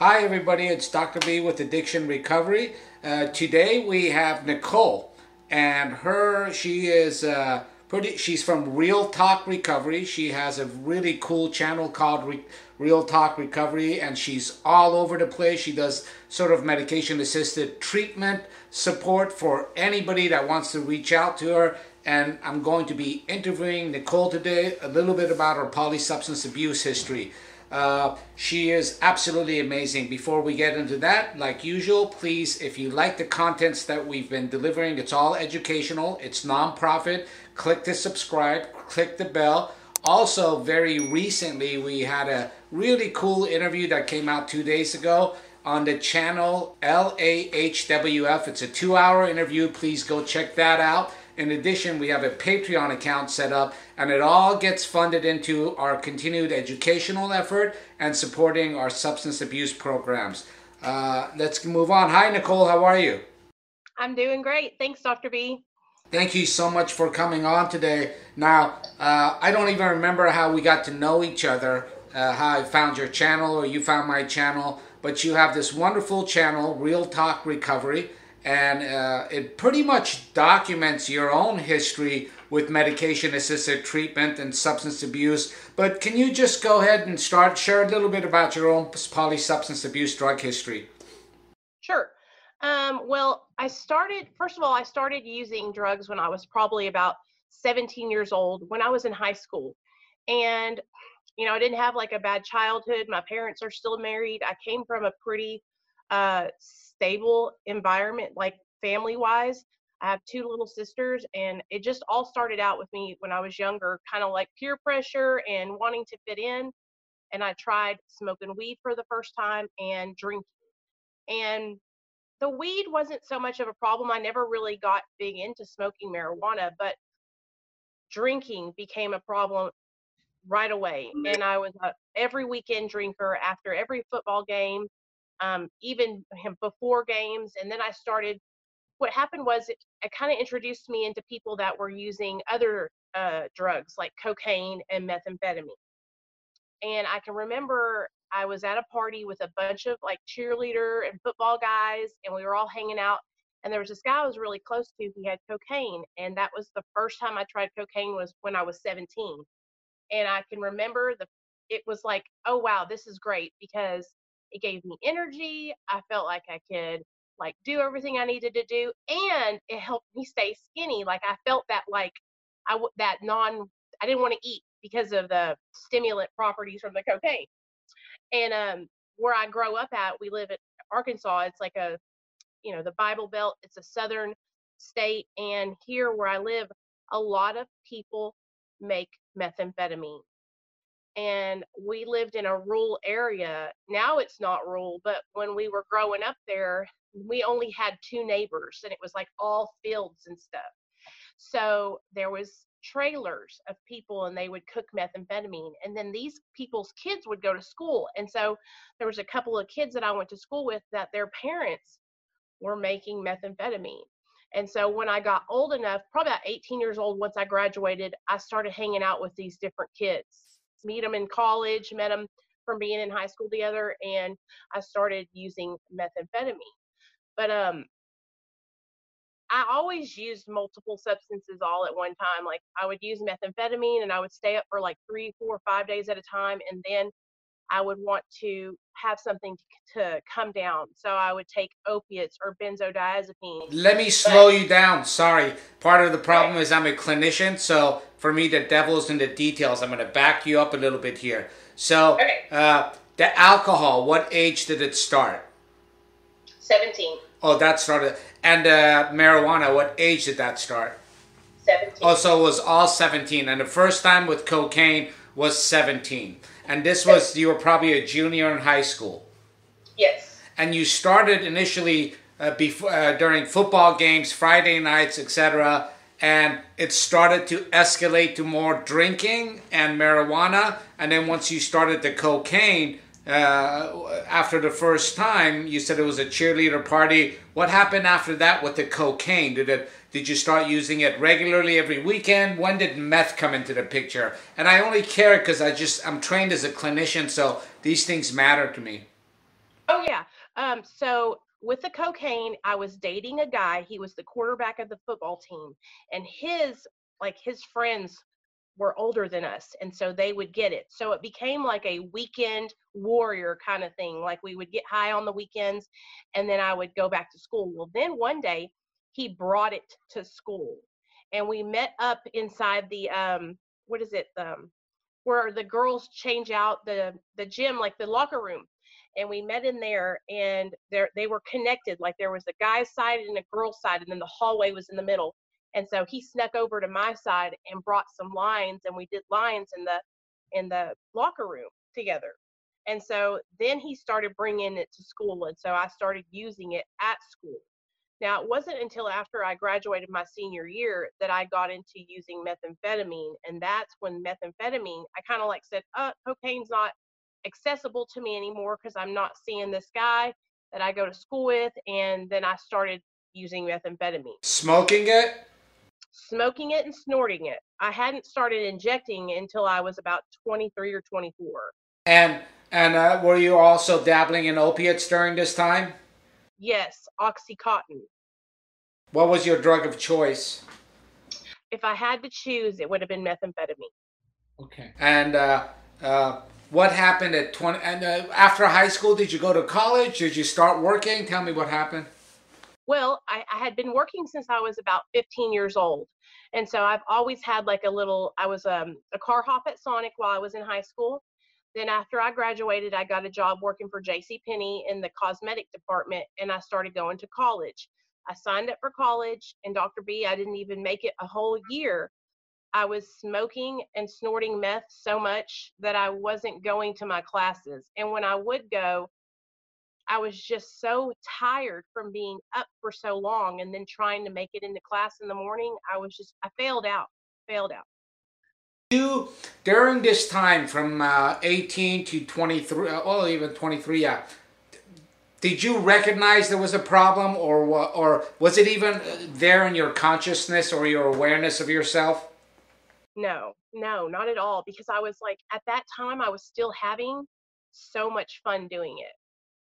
Hi everybody, it's Dr. B with Addiction Recovery. Today we have Nicole, and she's from Real Talk Recovery. She has a really cool channel called Real Talk Recovery, and she's all over the place. She does sort of medication-assisted treatment support for anybody that wants to reach out to her. And I'm going to be interviewing Nicole today a little bit about her polysubstance abuse history. She is absolutely amazing. Before we get into that, like usual, please, if you like the contents that we've been delivering, it's all educational, it's nonprofit, click to subscribe, click the bell. Also, very recently, we had a really cool interview that came out 2 days ago on the channel LAHWF. It's a 2-hour interview. Please go check that out. In addition, we have a Patreon account set up, and it all gets funded into our continued educational effort and supporting our substance abuse programs. Let's move on. Hi, Nicole. How are you? I'm doing great. Thanks, Dr. B. Thank you so much for coming on today. Now, I don't even remember how we got to know each other, how I found your channel or you found my channel, but you have this wonderful channel, Real Talk Recovery. And it pretty much documents your own history with medication-assisted treatment and substance abuse. But can you just go ahead and share a little bit about your own polysubstance abuse drug history? Sure. Well, first of all, I started using drugs when I was probably about 17 years old, when I was in high school. And, you know, I didn't have like a bad childhood. My parents are still married. I came from a pretty stable environment, like family wise. I have two little sisters, and it just all started out with me when I was younger, kind of like peer pressure and wanting to fit in. And I tried smoking weed for the first time and drinking. And the weed wasn't so much of a problem. I never really got big into smoking marijuana, but drinking became a problem right away. And I was a every weekend drinker after every football game. Even before games. And then I started, what happened was it kind of introduced me into people that were using other drugs like cocaine and methamphetamine. And I can remember I was at a party with a bunch of like cheerleader and football guys, and we were all hanging out. And there was this guy I was really close to, he had cocaine. And that was the first time I tried cocaine, was when I was 17. And I can remember it was like, oh wow, this is great, because it gave me energy. I felt like I could like do everything I needed to do, and it helped me stay skinny. Like I felt that like I didn't want to eat because of the stimulant properties from the cocaine. And where I grow up at, we live in Arkansas. It's like a, you know, the Bible Belt. It's a southern state, and here where I live, a lot of people make methamphetamine. And we lived in a rural area. Now it's not rural, but when we were growing up there, we only had two neighbors, and it was like all fields and stuff. So there was trailers of people, and they would cook methamphetamine. And then these people's kids would go to school. And so there was a couple of kids that I went to school with that their parents were making methamphetamine. And so when I got old enough, probably about 18 years old, once I graduated, I started hanging out with these different kids. Meet them in college, met them from being in high school together, and I started using methamphetamine. But I always used multiple substances all at one time. Like I would use methamphetamine, and I would stay up for like 3, 4, 5 days at a time, and then I would want to have something to come down. So I would take opiates or benzodiazepines. Let me slow you down. Sorry. Part of the problem is I'm a clinician, so for me, the devil's in the details. I'm going to back you up a little bit here. So the alcohol, what age did it start? 17. Oh, that started. And marijuana, what age did that start? 17. Oh, so it was all 17. And the first time with cocaine was 17. And this was, you were probably a junior in high school. Yes. And you started initially during football games, Friday nights, etc. And it started to escalate to more drinking and marijuana. And then once you started the cocaine, after the first time, you said it was a cheerleader party. What happened after that with the cocaine? Did you start using it regularly every weekend? When did meth come into the picture? And I only care because I'm trained as a clinician, so these things matter to me. So with the cocaine, I was dating a guy. He was the quarterback of the football team, and his friends were older than us, and so they would get it. So it became like a weekend warrior kind of thing. Like, we would get high on the weekends, and then I would go back to school. Well, then one day he brought it to school, and we met up inside the, where the girls change out, the gym, like the locker room. And we met in there, and they were connected. Like, there was a guy's side and a girl's side, and then the hallway was in the middle. And so he snuck over to my side and brought some lines, and we did lines in the locker room together. And so then he started bringing it to school, and so I started using it at school. Now, it wasn't until after I graduated my senior year that I got into using methamphetamine, and that's when methamphetamine, I kind of like said, cocaine's not accessible to me anymore because I'm not seeing this guy that I go to school with, and then I started using methamphetamine. Smoking it and snorting it. I hadn't started injecting until I was about 23 or 24. And were you also dabbling in opiates during this time? Yes, Oxycontin. What was your drug of choice? If I had to choose, it would have been methamphetamine. Okay. And what happened at 20? And after high school, did you go to college? Did you start working? Tell me what happened. Well, I had been working since I was about 15 years old. And so I've always had like a little, I was a car hop at Sonic while I was in high school. Then after I graduated, I got a job working for JCPenney in the cosmetic department, and I started going to college. I signed up for college, and Dr. B, I didn't even make it a whole year. I was smoking and snorting meth so much that I wasn't going to my classes. And when I would go, I was just so tired from being up for so long and then trying to make it into class in the morning. I failed out. You, during this time from 18 to 23, or even 23, did you recognize there was a problem, or was it even there in your consciousness or your awareness of yourself? No, not at all. Because I was like, at that time, I was still having so much fun doing it.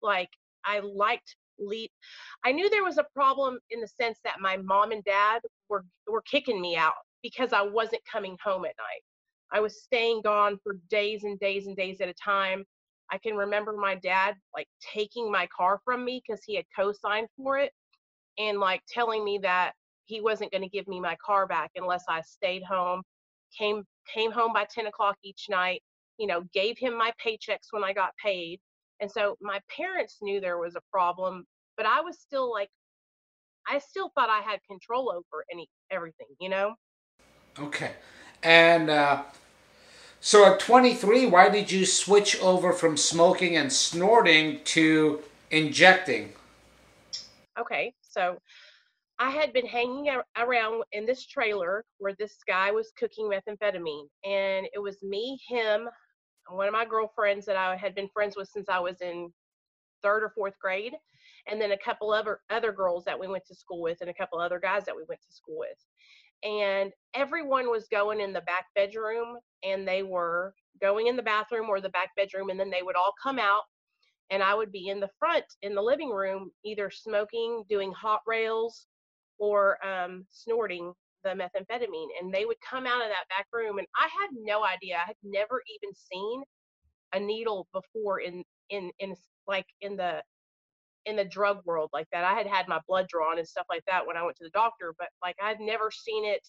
Like, I knew there was a problem in the sense that my mom and dad were kicking me out because I wasn't coming home at night. I was staying gone for days and days and days at a time. I can remember my dad like taking my car from me because he had co-signed for it, and like telling me that he wasn't going to give me my car back unless I stayed home, came home by 10 o'clock each night, gave him my paychecks when I got paid. And so my parents knew there was a problem, but I was still like, I still thought I had control over everything, Okay. And so at 23, why did you switch over from smoking and snorting to injecting? Okay. So I had been hanging around in this trailer where this guy was cooking methamphetamine, and it was me, him, one of my girlfriends that I had been friends with since I was in third or fourth grade, and then a couple other girls that we went to school with, and a couple other guys that we went to school with. And everyone was going in the back bedroom, and they were going in the bathroom or the back bedroom, and then they would all come out, and I would be in the front in the living room, either smoking, doing hot rails, or snorting the methamphetamine. And they would come out of that back room, and I had no idea. I had never even seen a needle before in the drug world like that. I had had my blood drawn and stuff like that when I went to the doctor, but like I had never seen it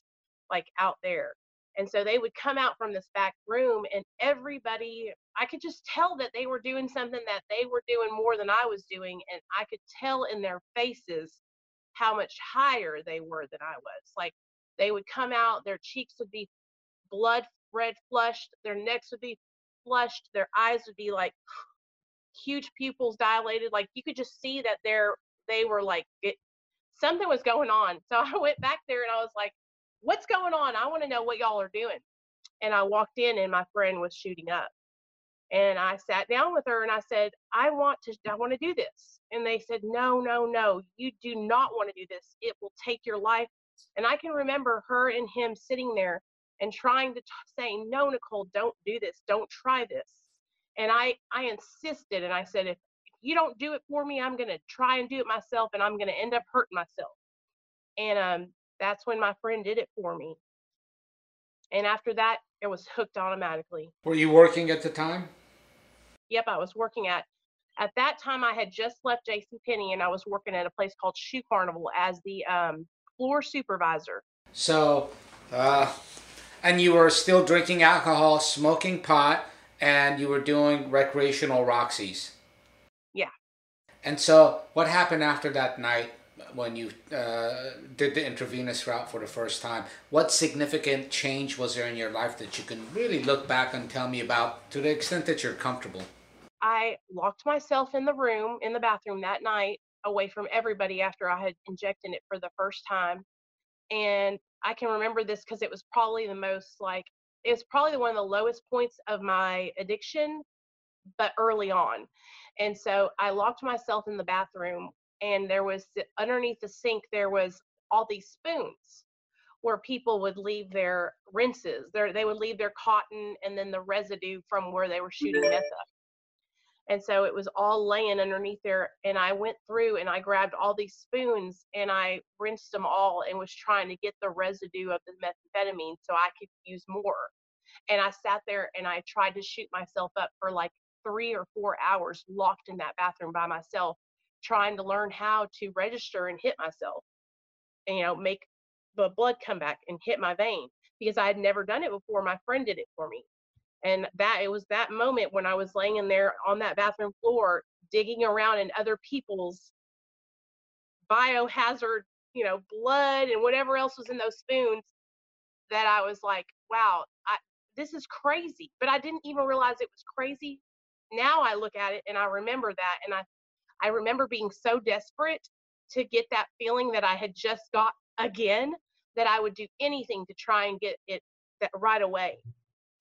like out there. And so they would come out from this back room, and everybody, I could just tell that they were doing something that they were doing more than I was doing, and I could tell in their faces how much higher they were than I was. Like, they would come out, their cheeks would be blood red flushed, their necks would be flushed, their eyes would be like huge pupils dilated. Like, you could just see that they were like, something was going on. So I went back there and I was like, what's going on? I want to know what y'all are doing. And I walked in, and my friend was shooting up. And I sat down with her and I said, I want to do this. And they said, no, you do not want to do this. It will take your life. And I can remember her and him sitting there and trying to say, no, Nicole, don't do this. Don't try this. And I insisted. And I said, if you don't do it for me, I'm going to try and do it myself, and I'm going to end up hurting myself. And that's when my friend did it for me. And after that, it was hooked automatically. Were you working at the time? Yep, I was working at that time I had just left JCPenney, and I was working at a place called Shoe Carnival as the floor supervisor. So, and you were still drinking alcohol, smoking pot, and you were doing recreational Roxies. Yeah. And so what happened after that night when you did the intravenous route for the first time? What significant change was there in your life that you can really look back and tell me about, to the extent that you're comfortable? I locked myself in the room, in the bathroom that night, away from everybody after I had injected it for the first time. And I can remember this because it was probably the most, like, it was probably one of the lowest points of my addiction, but early on. And so I locked myself in the bathroom, and there was, underneath the sink, there was all these spoons where people would leave their rinses. They would leave their cotton and then the residue from where they were shooting meth up. And so it was all laying underneath there. And I went through and I grabbed all these spoons and I rinsed them all and was trying to get the residue of the methamphetamine so I could use more. And I sat there and I tried to shoot myself up for like 3 or 4 hours, locked in that bathroom by myself, trying to learn how to register and hit myself and, you know, make the blood come back and hit my vein, because I had never done it before. My friend did it for me. And that, it was that moment when I was laying in there on that bathroom floor, digging around in other people's biohazard, you know, blood and whatever else was in those spoons, that I was like, wow, this is crazy. But I didn't even realize it was crazy. Now I look at it and I remember that. And I remember being so desperate to get that feeling that I had just got again, that I would do anything to try and get it right away.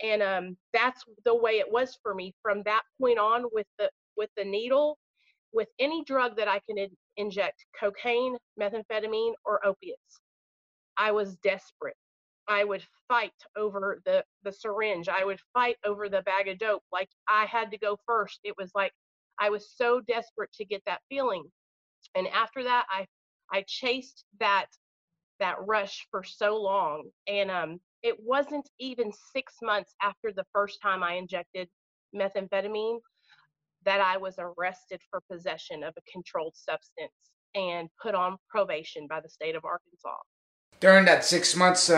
And that's the way it was for me from that point on with the needle, with any drug that I can inject, cocaine, methamphetamine, or opiates. I was desperate. I would fight over the syringe. I would fight over the bag of dope. Like, I had to go first. It was like I was so desperate to get that feeling. And after that, I chased that rush for so long. And it wasn't even 6 months after the first time I injected methamphetamine that I was arrested for possession of a controlled substance and put on probation by the state of Arkansas. During that 6 months,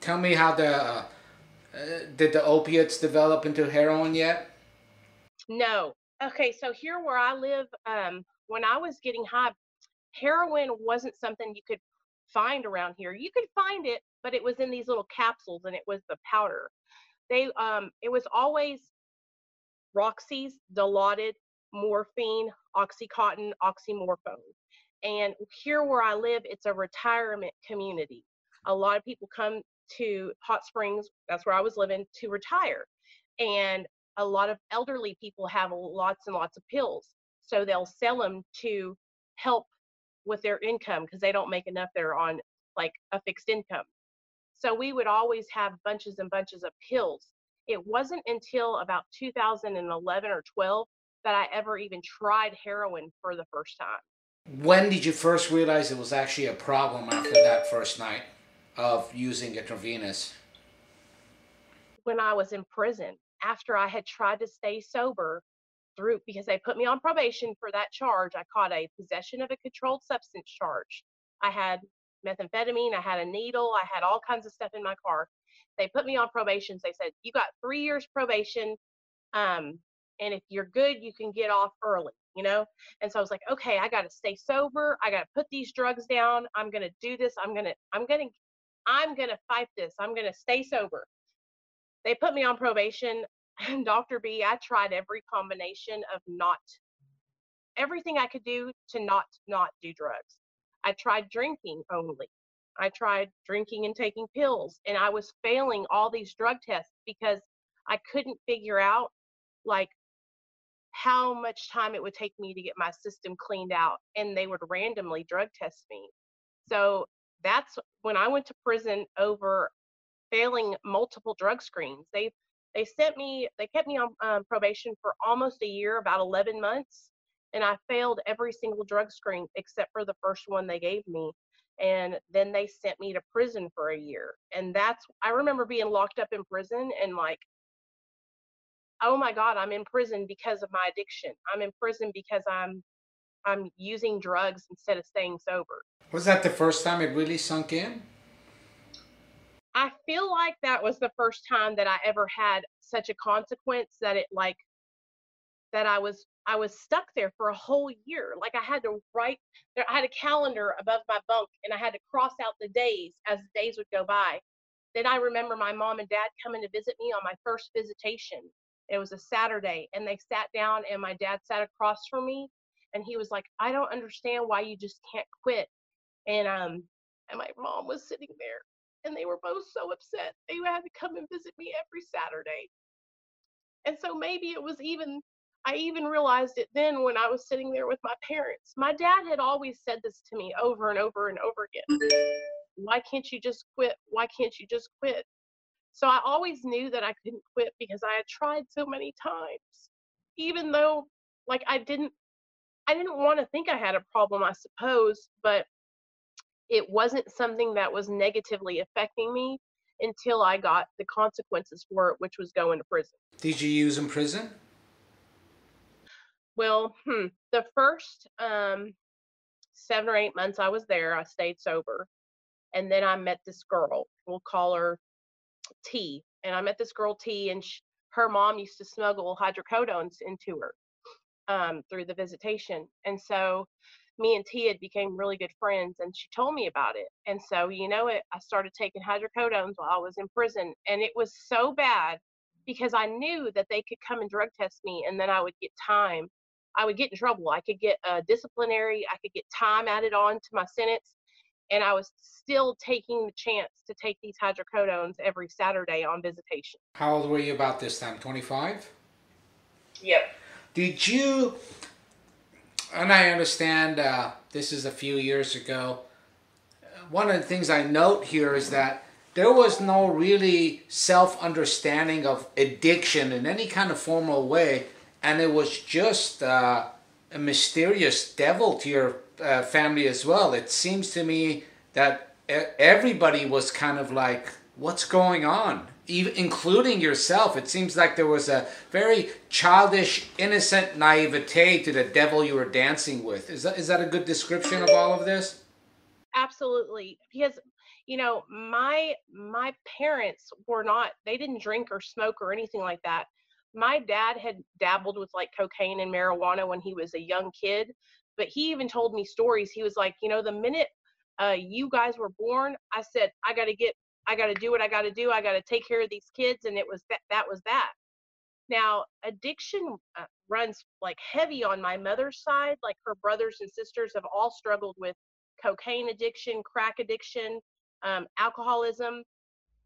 tell me how did the opiates develop into heroin yet? No. Okay, so here where I live, when I was getting high, heroin wasn't something you could find around here. You could find it, but it was in these little capsules, and it was the powder. It was always Roxy's, Dilaudid, morphine, Oxycontin, Oxymorphone. And here where I live, it's a retirement community. A lot of people come to Hot Springs, that's where I was living, to retire. And a lot of elderly people have lots and lots of pills. So they'll sell them to help with their income because they don't make enough. They're on like a fixed income. So we would always have bunches and bunches of pills. It wasn't until about 2011 or 12 that I ever even tried heroin for the first time. When did you first realize it was actually a problem after that first night of using intravenous? When I was in prison, after I had tried to stay sober through, because they put me on probation for that charge. I caught a possession of a controlled substance charge. I had methamphetamine, I had a needle, I had all kinds of stuff in my car. They put me on probation. They said, you got 3 years probation, and if you're good, you can get off early, you know? And so I was like, okay, I got to stay sober. I got to put these drugs down. I'm going to do this. I'm going to fight this. I'm going to stay sober. They put me on probation. And Dr. B, I tried every combination of everything I could do to not do drugs. I tried drinking only. I tried drinking and taking pills, and I was failing all these drug tests because I couldn't figure out like how much time it would take me to get my system cleaned out, and they would randomly drug test me. So that's when I went to prison over failing multiple drug screens. They They kept me on probation for almost a year, about 11 months. And I failed every single drug screen except for the first one they gave me. And then they sent me to prison for a year. And I remember being locked up in prison and like, oh my God, I'm in prison because of my addiction. I'm in prison because I'm using drugs instead of staying sober. Was that the first time it really sunk in? I feel like that was the first time that I ever had such a consequence that it like, that I was stuck there for a whole year. Like I had a calendar above my bunk and I had to cross out the days as the days would go by. Then I remember my mom and dad coming to visit me on my first visitation. It was a Saturday and they sat down and my dad sat across from me and he was like, I don't understand why you just can't quit. And my mom was sitting there and they were both so upset. They had to come and visit me every Saturday. And so maybe it was I even realized it then when I was sitting there with my parents. My dad had always said this to me over and over and over again. Why can't you just quit? Why can't you just quit? So I always knew that I couldn't quit because I had tried so many times, even though like I didn't want to think I had a problem, I suppose, but it wasn't something that was negatively affecting me until I got the consequences for it, which was going to prison. Did you use in prison? Well, the first 7 or 8 months I was there, I stayed sober. And then I met this girl. We'll call her T. And I met this girl T, and her mom used to smuggle hydrocodones into her through the visitation. And so me and T had became really good friends, and she told me about it. And so, I started taking hydrocodones while I was in prison. And it was so bad because I knew that they could come and drug test me, and then I would get time. I would get in trouble. I could get disciplinary. I could get time added on to my sentence. And I was still taking the chance to take these hydrocodones every Saturday on visitation. How old were you about this time? 25? Yep. Did you, and I understand this is a few years ago, one of the things I note here is that there was no really self-understanding of addiction in any kind of formal way. And it was just a mysterious devil to your family as well. It seems to me that everybody was kind of like, what's going on? Even, including yourself. It seems like there was a very childish, innocent naivete to the devil you were dancing with. Is that a good description of all of this? Absolutely. Because, my parents were not, they didn't drink or smoke or anything like that. My dad had dabbled with like cocaine and marijuana when he was a young kid, but he even told me stories. He was like, the minute you guys were born, I said, I got to do what I got to do. I got to take care of these kids. And it was that was that. Now, addiction runs like heavy on my mother's side. Like her brothers and sisters have all struggled with cocaine addiction, crack addiction, alcoholism.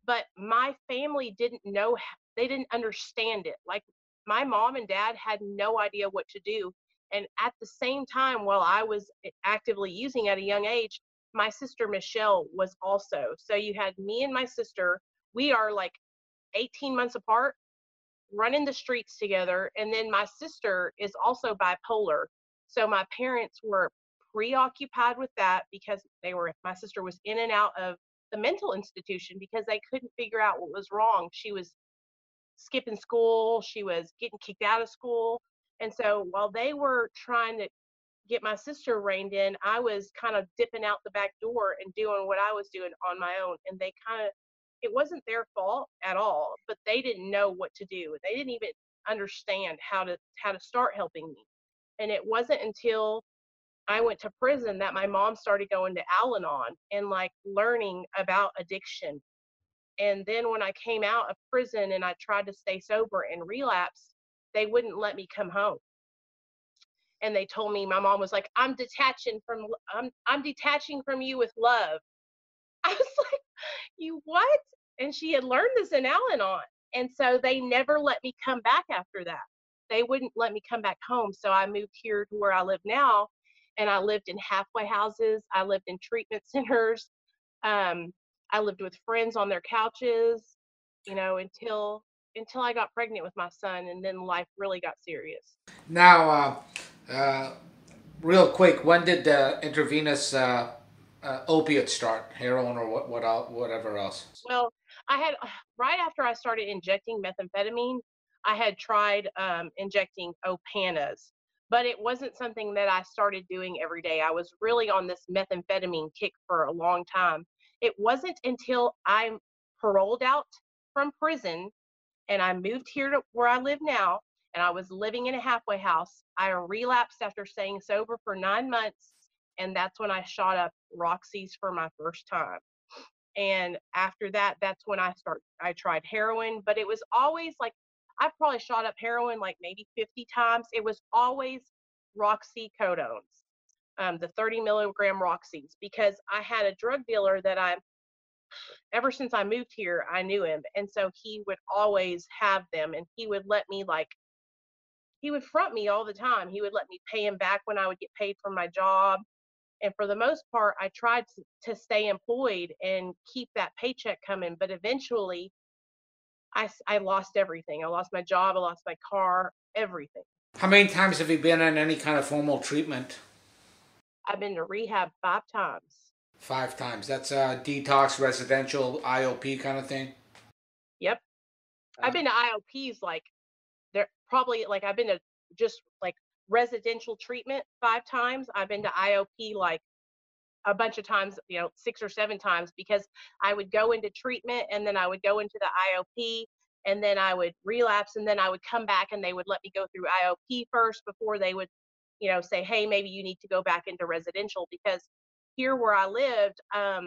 But my family didn't know how. They didn't understand it. Like my mom and dad had no idea what to do. And at the same time, while I was actively using at a young age, my sister Michelle was also. So you had me and my sister, we are like 18 months apart, running the streets together. And then my sister is also bipolar. So my parents were preoccupied with that because my sister was in and out of the mental institution because they couldn't figure out what was wrong. She was skipping school, she was getting kicked out of school. And so while they were trying to get my sister reined in, I was kind of dipping out the back door and doing what I was doing on my own. And they it wasn't their fault at all, but they didn't know what to do. They didn't even understand how to start helping me. And it wasn't until I went to prison that my mom started going to Al-Anon and like learning about addiction. And then when I came out of prison and I tried to stay sober and relapsed, they wouldn't let me come home. And they told me, my mom was like, I'm detaching from you with love. I was like, you what? And she had learned this in Al-Anon. And so they never let me come back after that. They wouldn't let me come back home. So I moved here to where I live now. And I lived in halfway houses. I lived in treatment centers. I lived with friends on their couches, until until I got pregnant with my son, and then life really got serious. Now, real quick, when did the intravenous opiate start? Heroin or whatever else? Well, I had, right after I started injecting methamphetamine, I had tried injecting Opanas, but it wasn't something that I started doing every day. I was really on this methamphetamine kick for a long time. It wasn't until I paroled out from prison and I moved here to where I live now, and I was living in a halfway house. I relapsed after staying sober for 9 months, and that's when I shot up Roxys for my first time. And after that, that's when I tried heroin, but it was always like, I probably shot up heroin like maybe 50 times. It was always Roxycodones, the 30 milligram Roxys, because I had a drug dealer that ever since I moved here, I knew him. And so he would always have them, and he would let me, like, he would front me all the time. He would let me pay him back when I would get paid for my job. And for the most part, I tried to stay employed and keep that paycheck coming. But eventually, I lost everything. I lost my job. I lost my car, everything. How many times have you been in any kind of formal treatment? I've been to rehab 5 times. 5 times. That's a detox, residential, IOP kind of thing? Yep. I've been to IOPs, like, they're probably, like, I've been to just, like, residential treatment 5 times. I've been to IOP, like, a bunch of times, you know, 6 or 7 times, because I would go into treatment and then I would go into the IOP and then I would relapse and then I would come back, and they would let me go through IOP first before they would, you know, say, hey, maybe you need to go back into residential, because here where I lived, I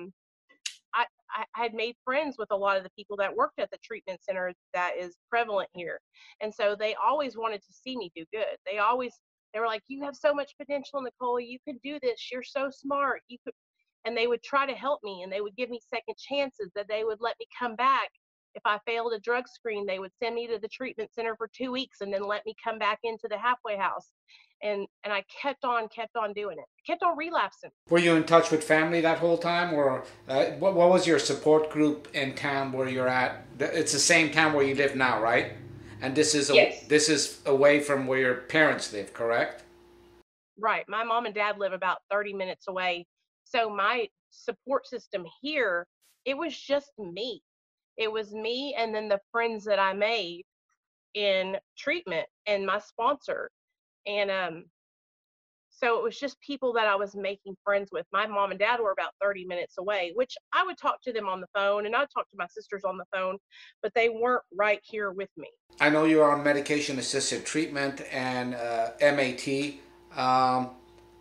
had made friends with a lot of the people that worked at the treatment center that is prevalent here. And so they always wanted to see me do good. They were like, you have so much potential, Nicole, you could do this, you're so smart, you could. And they would try to help me, and they would give me second chances, that they would let me come back. If I failed a drug screen, they would send me to the treatment center for 2 weeks and then let me come back into the halfway house. And I kept on doing it. I kept on relapsing. Were you in touch with family that whole time? Or what was your support group in town where you're at? It's the same town where you live now, right? And this is away from where your parents live, correct? Right. My mom and dad live about 30 minutes away. So my support system here, it was just me. It was me, and then the friends that I made in treatment and my sponsor. And so it was just people that I was making friends with. My mom and dad were about 30 minutes away, which I would talk to them on the phone, and I would talk to my sisters on the phone, but they weren't right here with me. I know you're on medication-assisted treatment and MAT.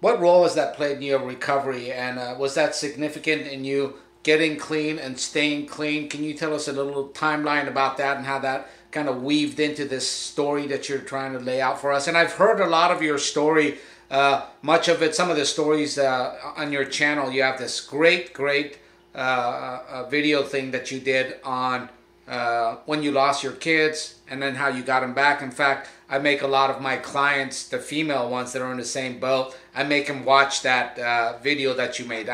What role has that played in your recovery, and was that significant in you getting clean and staying clean? Can you tell us a little timeline about that and how that kind of weaved into this story that you're trying to lay out for us? And I've heard a lot of your story. Much of it, some of the stories on your channel, you have this great video thing that you did on when you lost your kids and then how you got them back. In fact, I make a lot of my clients, the female ones that are in the same boat, I make them watch that video that you made.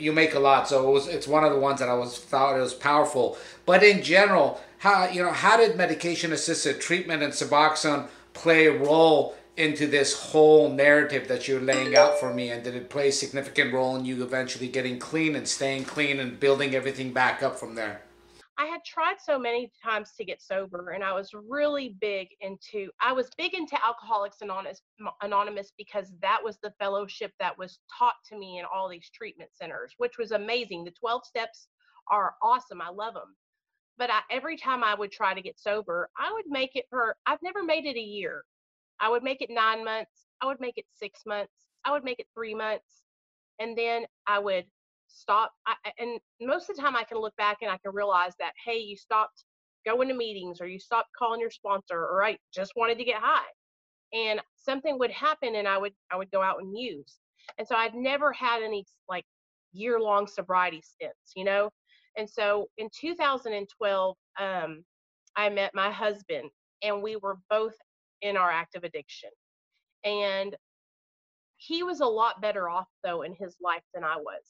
You make a lot, so it's one of the ones that thought it was powerful. But in general, how did medication-assisted treatment and Suboxone play a role into this whole narrative that you're laying out for me, and did it play a significant role in you eventually getting clean and staying clean and building everything back up from there? I had tried so many times to get sober, and I was really big into Alcoholics Anonymous, because that was the fellowship that was taught to me in all these treatment centers, which was amazing. The 12 steps are awesome. I love them. But every time I would try to get sober, I would make it I've never made it a year. I would make it 9 months, I would make it 6 months, I would make it 3 months, and then I would stop. And most of the time I can look back and I can realize that, hey, you stopped going to meetings, or you stopped calling your sponsor, or I just wanted to get high. And something would happen, and I would go out and use. And so I'd never had any, like, year-long sobriety stints, you know? And so in 2012, I met my husband, and we were both in our active addiction. And he was a lot better off, though, in his life than I was.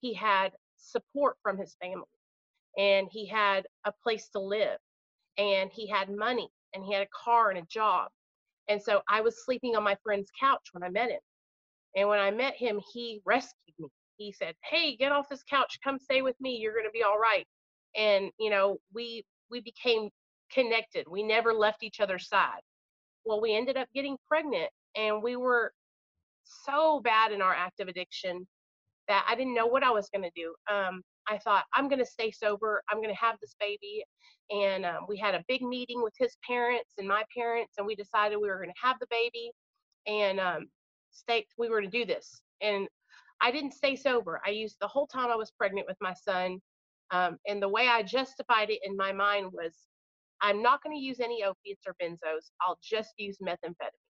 He had support from his family, and he had a place to live. and he had money and he had a car and a job. And so I was sleeping on my friend's couch when I met him. And when I met him, he rescued me. He said, "Hey, get off this couch. Come stay with me. You're going to be all right." And, you know, we became connected. We never left each other's side. Well, we ended up getting pregnant, and we were so bad in our active addiction that I didn't know what I was going to do. I thought, I'm going to stay sober. I'm going to have this baby. And we had a big meeting with his parents and my parents, and we decided we were going to have the baby and we were to do this. And I didn't stay sober. I used the whole time I was pregnant with my son. And the way I justified it in my mind was, I'm not going to use any opiates or benzos. I'll just use methamphetamine.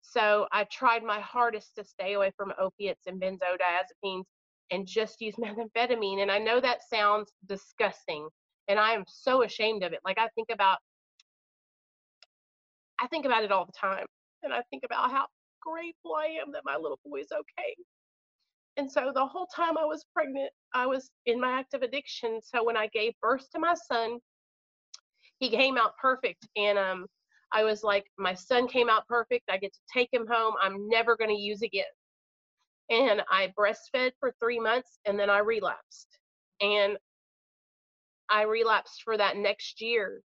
So I tried my hardest to stay away from opiates and benzodiazepines and just use methamphetamine. And I know that sounds disgusting, and I am so ashamed of it. Like, I think about it all the time, and I think about how grateful I am that my little boy is okay. And so the whole time I was pregnant, I was in my active addiction. So when I gave birth to my son, he came out perfect. And I was like, my son came out perfect. I get to take him home. I'm never going to use again. And I breastfed for 3 months, and then I relapsed. And I relapsed for that next year.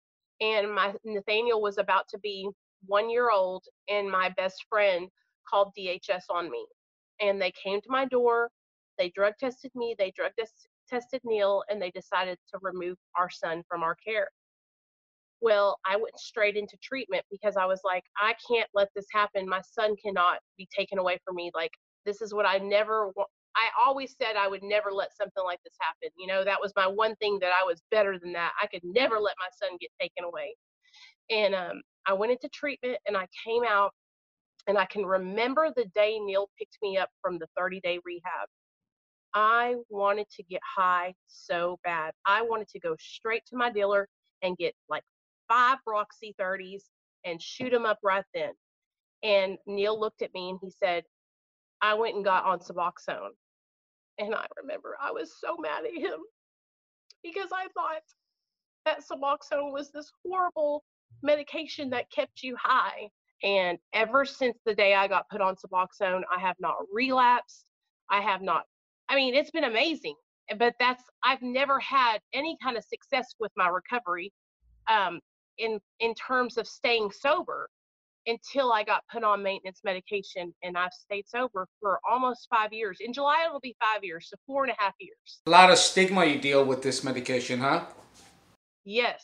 And my Nathaniel was about to be 1 year old, and my best friend called DHS on me. And they came to my door, they drug tested me, they drug tested Neil, and they decided to remove our son from our care. Well, I went straight into treatment because I was like, I can't let this happen. My son cannot be taken away from me. Like, this is what I always said I would never let something like this happen. You know, that was my one thing that I was better than that. I could never let my son get taken away. And I went into treatment, and I came out, and I can remember the day Neil picked me up from the 30-day rehab. I wanted to get high so bad. I wanted to go straight to my dealer and get like 5 Roxy 30s and shoot them up right then. And Neil looked at me and he said, "I went and got on Suboxone." And I remember I was so mad at him because I thought that Suboxone was this horrible medication that kept you high. And ever since the day I got put on Suboxone, I have not relapsed. It's been amazing, but I've never had any kind of success with my recovery in terms of staying sober until I got put on maintenance medication, and I've stayed sober for almost 5 years. In July, it'll be 5 years, so 4.5 years. A lot of stigma you deal with this medication, huh? Yes.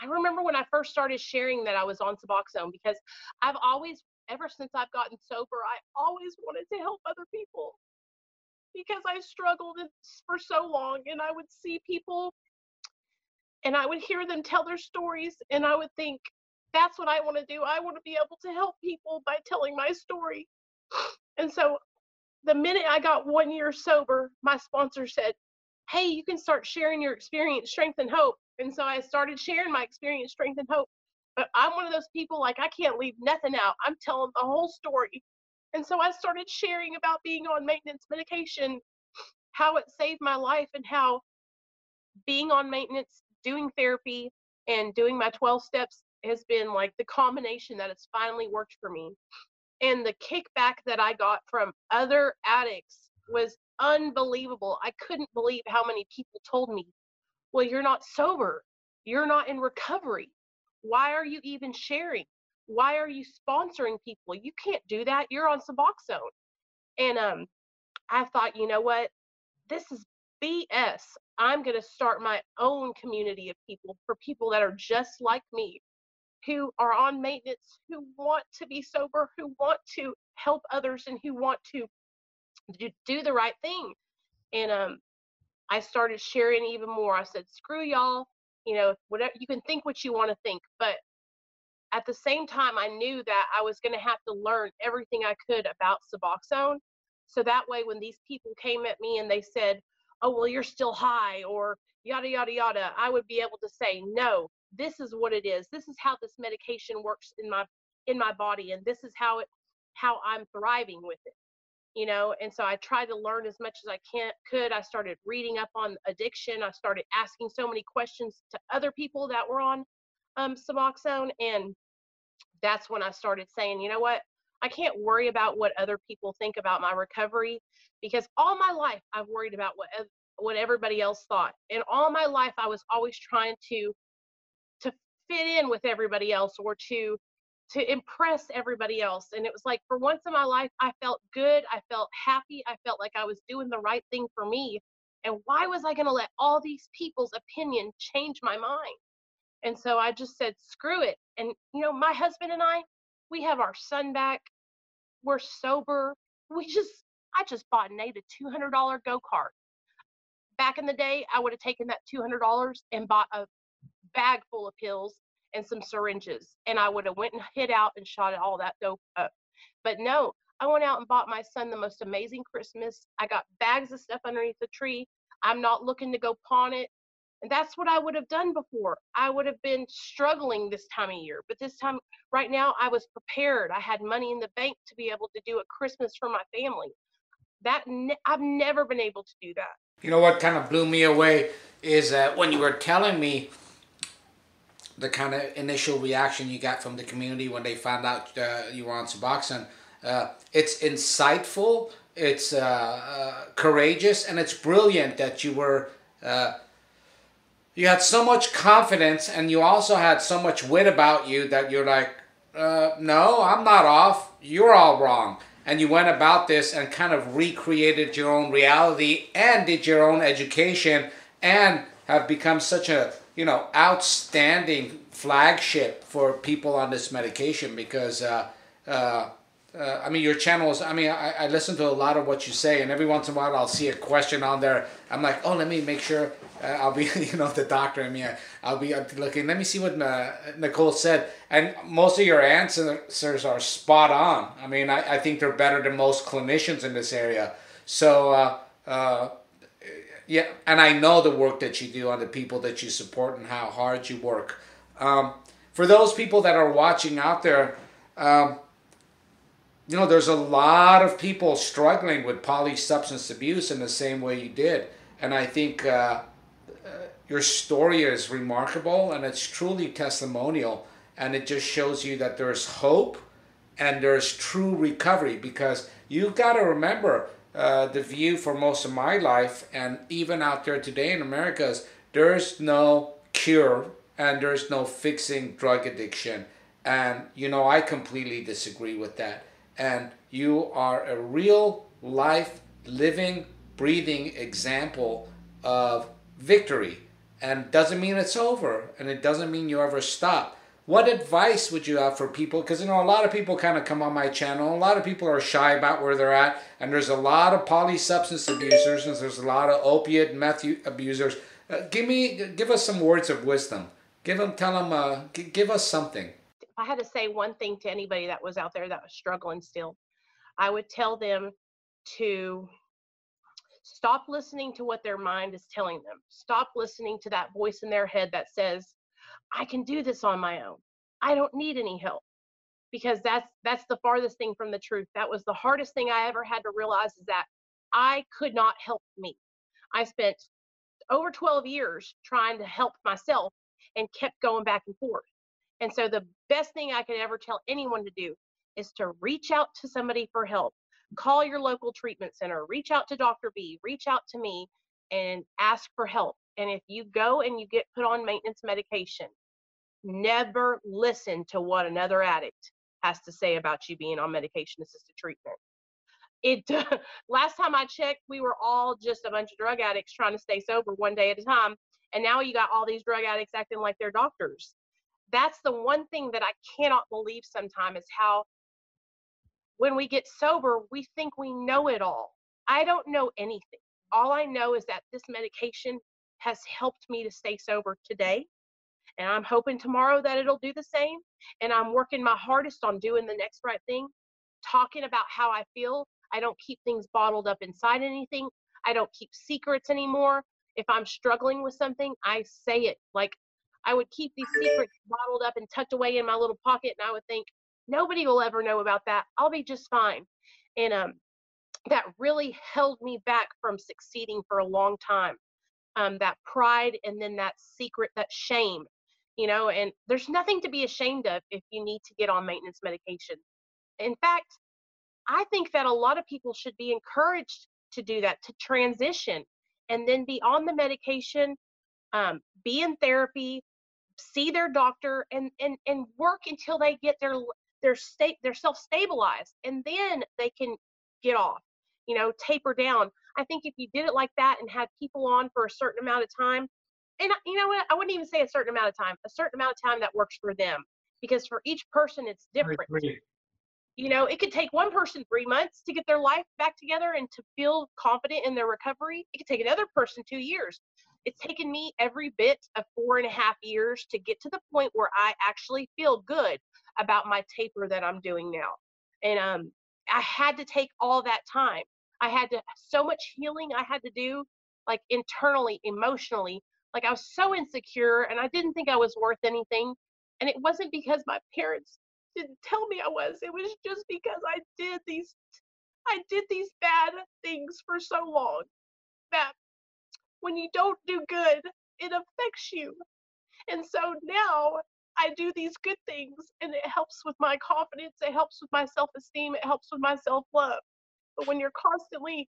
I remember when I first started sharing that I was on Suboxone, because I've always, ever since I've gotten sober, I always wanted to help other people because I struggled for so long, and I would see people and I would hear them tell their stories, and I would think, that's what I want to do. I want to be able to help people by telling my story. And so the minute I got 1 year sober, my sponsor said, "Hey, you can start sharing your experience, strength, and hope." And so I started sharing my experience, strength, and hope. But I'm one of those people, like, I can't leave nothing out. I'm telling the whole story. And so I started sharing about being on maintenance medication, how it saved my life, and how being on maintenance, doing therapy, and doing my 12 steps has been like the combination that has finally worked for me. And the kickback that I got from other addicts was unbelievable. I couldn't believe how many people told me, "Well, you're not sober. You're not in recovery. Why are you even sharing? Why are you sponsoring people? You can't do that. You're on Suboxone." And I thought, you know what? This is BS. I'm going to start my own community of people, for people that are just like me, who are on maintenance, who want to be sober, who want to help others, and who want to do the right thing. And I started sharing even more. I said, "Screw y'all, you know, whatever, you can think what you want to think." But at the same time, I knew that I was going to have to learn everything I could about Suboxone. So that way, when these people came at me and they said, "Oh, well, you're still high," or yada, yada, yada, I would be able to say, "No, this is what it is. This is how this medication works in my body. And this is how I'm thriving with it." you know, and so I tried to learn as much as I could. I started reading up on addiction. I started asking so many questions to other people that were on Suboxone, and that's when I started saying, you know what, I can't worry about what other people think about my recovery, because all my life I've worried about what everybody else thought, and all my life I was always trying to fit in with everybody else or to impress everybody else. And it was like, for once in my life, I felt good. I felt happy. I felt like I was doing the right thing for me. And why was I going to let all these people's opinion change my mind? And so I just said, screw it. And, you know, my husband and I, we have our son back. We're sober. I just bought Nate a $200 go-kart. Back in the day, I would have taken that $200 and bought a bag full of pills and some syringes, and I would have went and hid out and shot all that dope up. But no, I went out and bought my son the most amazing Christmas. I got bags of stuff underneath the tree. I'm not looking to go pawn it. And that's what I would have done before. I would have been struggling this time of year, but this time right now I was prepared. I had money in the bank to be able to do a Christmas for my family. That I've never been able to do that. You know what kind of blew me away is that when you were telling me the kind of initial reaction you got from the community when they found out you were on Suboxone. It's insightful, it's courageous, and it's brilliant that you were, you had so much confidence, and you also had so much wit about you that you're like, no, I'm not off, you're all wrong. And you went about this and kind of recreated your own reality and did your own education and have become such a, you know, outstanding flagship for people on this medication, because, I mean, your channels, I mean, I listen to a lot of what you say, and every once in a while I'll see a question on there. I'm like, oh, let me make sure I'll be, you know, the doctor in me. I'll be looking, let me see what Nicole said. And most of your answers are spot on. I mean, I think they're better than most clinicians in this area. So, yeah, and I know the work that you do on the people that you support and how hard you work. For those people that are watching out there, you know, there's a lot of people struggling with polysubstance abuse in the same way you did. And I think your story is remarkable, and it's truly testimonial. And it just shows you that there's hope and there's true recovery, because you've got to remember, the view for most of my life, and even out there today in America, is there's no cure and there's no fixing drug addiction. And, you know, I completely disagree with that. And you are a real life, living, breathing example of victory. And doesn't mean it's over, and it doesn't mean you ever stop. What advice would you have for people? Because, you know, a lot of people kind of come on my channel. A lot of people are shy about where they're at. And there's a lot of polysubstance abusers, and there's a lot of opiate meth abusers. Give us some words of wisdom. Give us something. If I had to say one thing to anybody that was out there that was struggling still, I would tell them to stop listening to what their mind is telling them. Stop listening to that voice in their head that says, I can do this on my own. I don't need any help, because that's the farthest thing from the truth. That was the hardest thing I ever had to realize, is that I could not help me. I spent over 12 years trying to help myself and kept going back and forth. And so the best thing I could ever tell anyone to do is to reach out to somebody for help. Call your local treatment center, reach out to Dr. B, reach out to me, and ask for help. And if you go and you get put on maintenance medication, never listen to what another addict has to say about you being on medication-assisted treatment. Last time I checked, we were all just a bunch of drug addicts trying to stay sober one day at a time, and now you got all these drug addicts acting like they're doctors. That's the one thing that I cannot believe sometimes, is how when we get sober, we think we know it all. I don't know anything. All I know is that this medication has helped me to stay sober today. And I'm hoping tomorrow that it'll do the same. And I'm working my hardest on doing the next right thing, talking about how I feel. I don't keep things bottled up inside anything. I don't keep secrets anymore. If I'm struggling with something, I say it. Like, I would keep these secrets bottled up and tucked away in my little pocket, and I would think, nobody will ever know about that. I'll be just fine. And that really held me back from succeeding for a long time. That pride, and then that secret, that shame, you know, and there's nothing to be ashamed of if you need to get on maintenance medication. In fact, I think that a lot of people should be encouraged to do that, to transition and then be on the medication, be in therapy, see their doctor, and work until they get their self-stabilized, and then they can get off, you know, taper down. I think if you did it like that and had people on for a certain amount of time, and you know what, I wouldn't even say a certain amount of time, a certain amount of time that works for them, because for each person it's different. You know, it could take one person 3 months to get their life back together and to feel confident in their recovery. It could take another person 2 years. It's taken me every bit of 4.5 years to get to the point where I actually feel good about my taper that I'm doing now. And I had to take all that time. I had to, so much healing I had to do, like internally, emotionally. Like I was so insecure and I didn't think I was worth anything. And it wasn't because my parents didn't tell me I was. It was just because I did these bad things for so long that when you don't do good, it affects you. And so now I do these good things and it helps with my confidence. It helps with my self-esteem. It helps with my self-love. But when you're constantly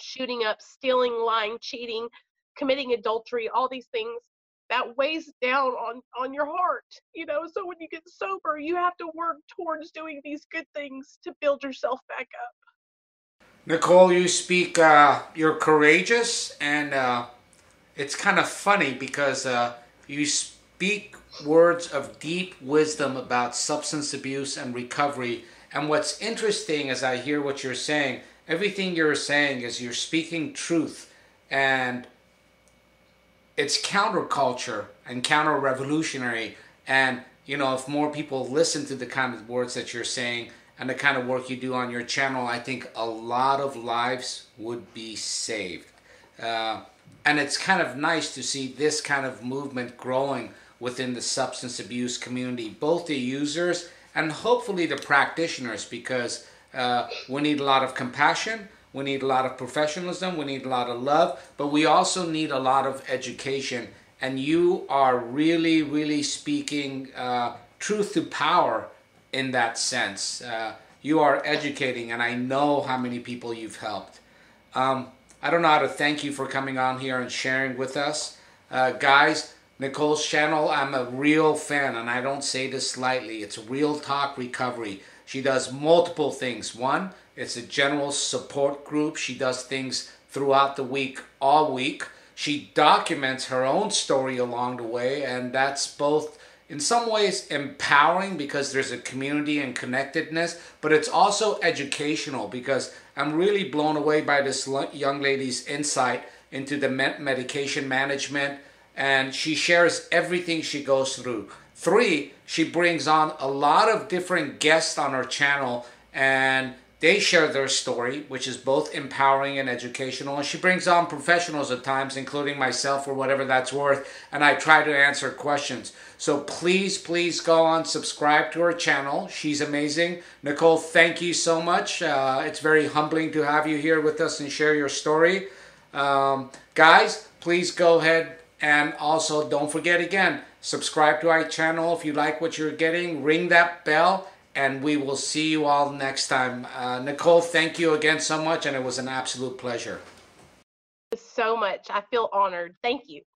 shooting up, stealing, lying, cheating, committing adultery, all these things, that weighs down on your heart, you know? So when you get sober, you have to work towards doing these good things to build yourself back up. Nicole, you speak, you're courageous, and it's kind of funny because you speak words of deep wisdom about substance abuse and recovery. And what's interesting is I hear what you're saying. Everything you're saying is you're speaking truth, and it's counterculture and counter-revolutionary. And, you know, if more people listen to the kind of words that you're saying and the kind of work you do on your channel, I think a lot of lives would be saved. And it's kind of nice to see this kind of movement growing within the substance abuse community, both the users and hopefully the practitioners, because we need a lot of compassion, we need a lot of professionalism, we need a lot of love, but we also need a lot of education. And you are really, really speaking truth to power in that sense. You are educating, and I know how many people you've helped. I don't know how to thank you for coming on here and sharing with us. Guys, Nicole's channel, I'm a real fan, and I don't say this lightly. It's Real Talk Recovery. She does multiple things. One, it's a general support group. She does things throughout the week, all week. She documents her own story along the way, and that's both in some ways empowering because there's a community and connectedness, but it's also educational because I'm really blown away by this young lady's insight into the medication management, and she shares everything she goes through. Three, she brings on a lot of different guests on her channel, and they share their story, which is both empowering and educational. And she brings on professionals at times, including myself or whatever that's worth, and I try to answer questions. So please, please go on, subscribe to her channel. She's amazing. Nicole, thank you so much. It's very humbling to have you here with us and share your story. Guys, please go ahead and also don't forget again, subscribe to our channel if you like what you're getting. Ring that bell. And we will see you all next time. Nicole, thank you again so much, and it was an absolute pleasure. So much. I feel honored. Thank you.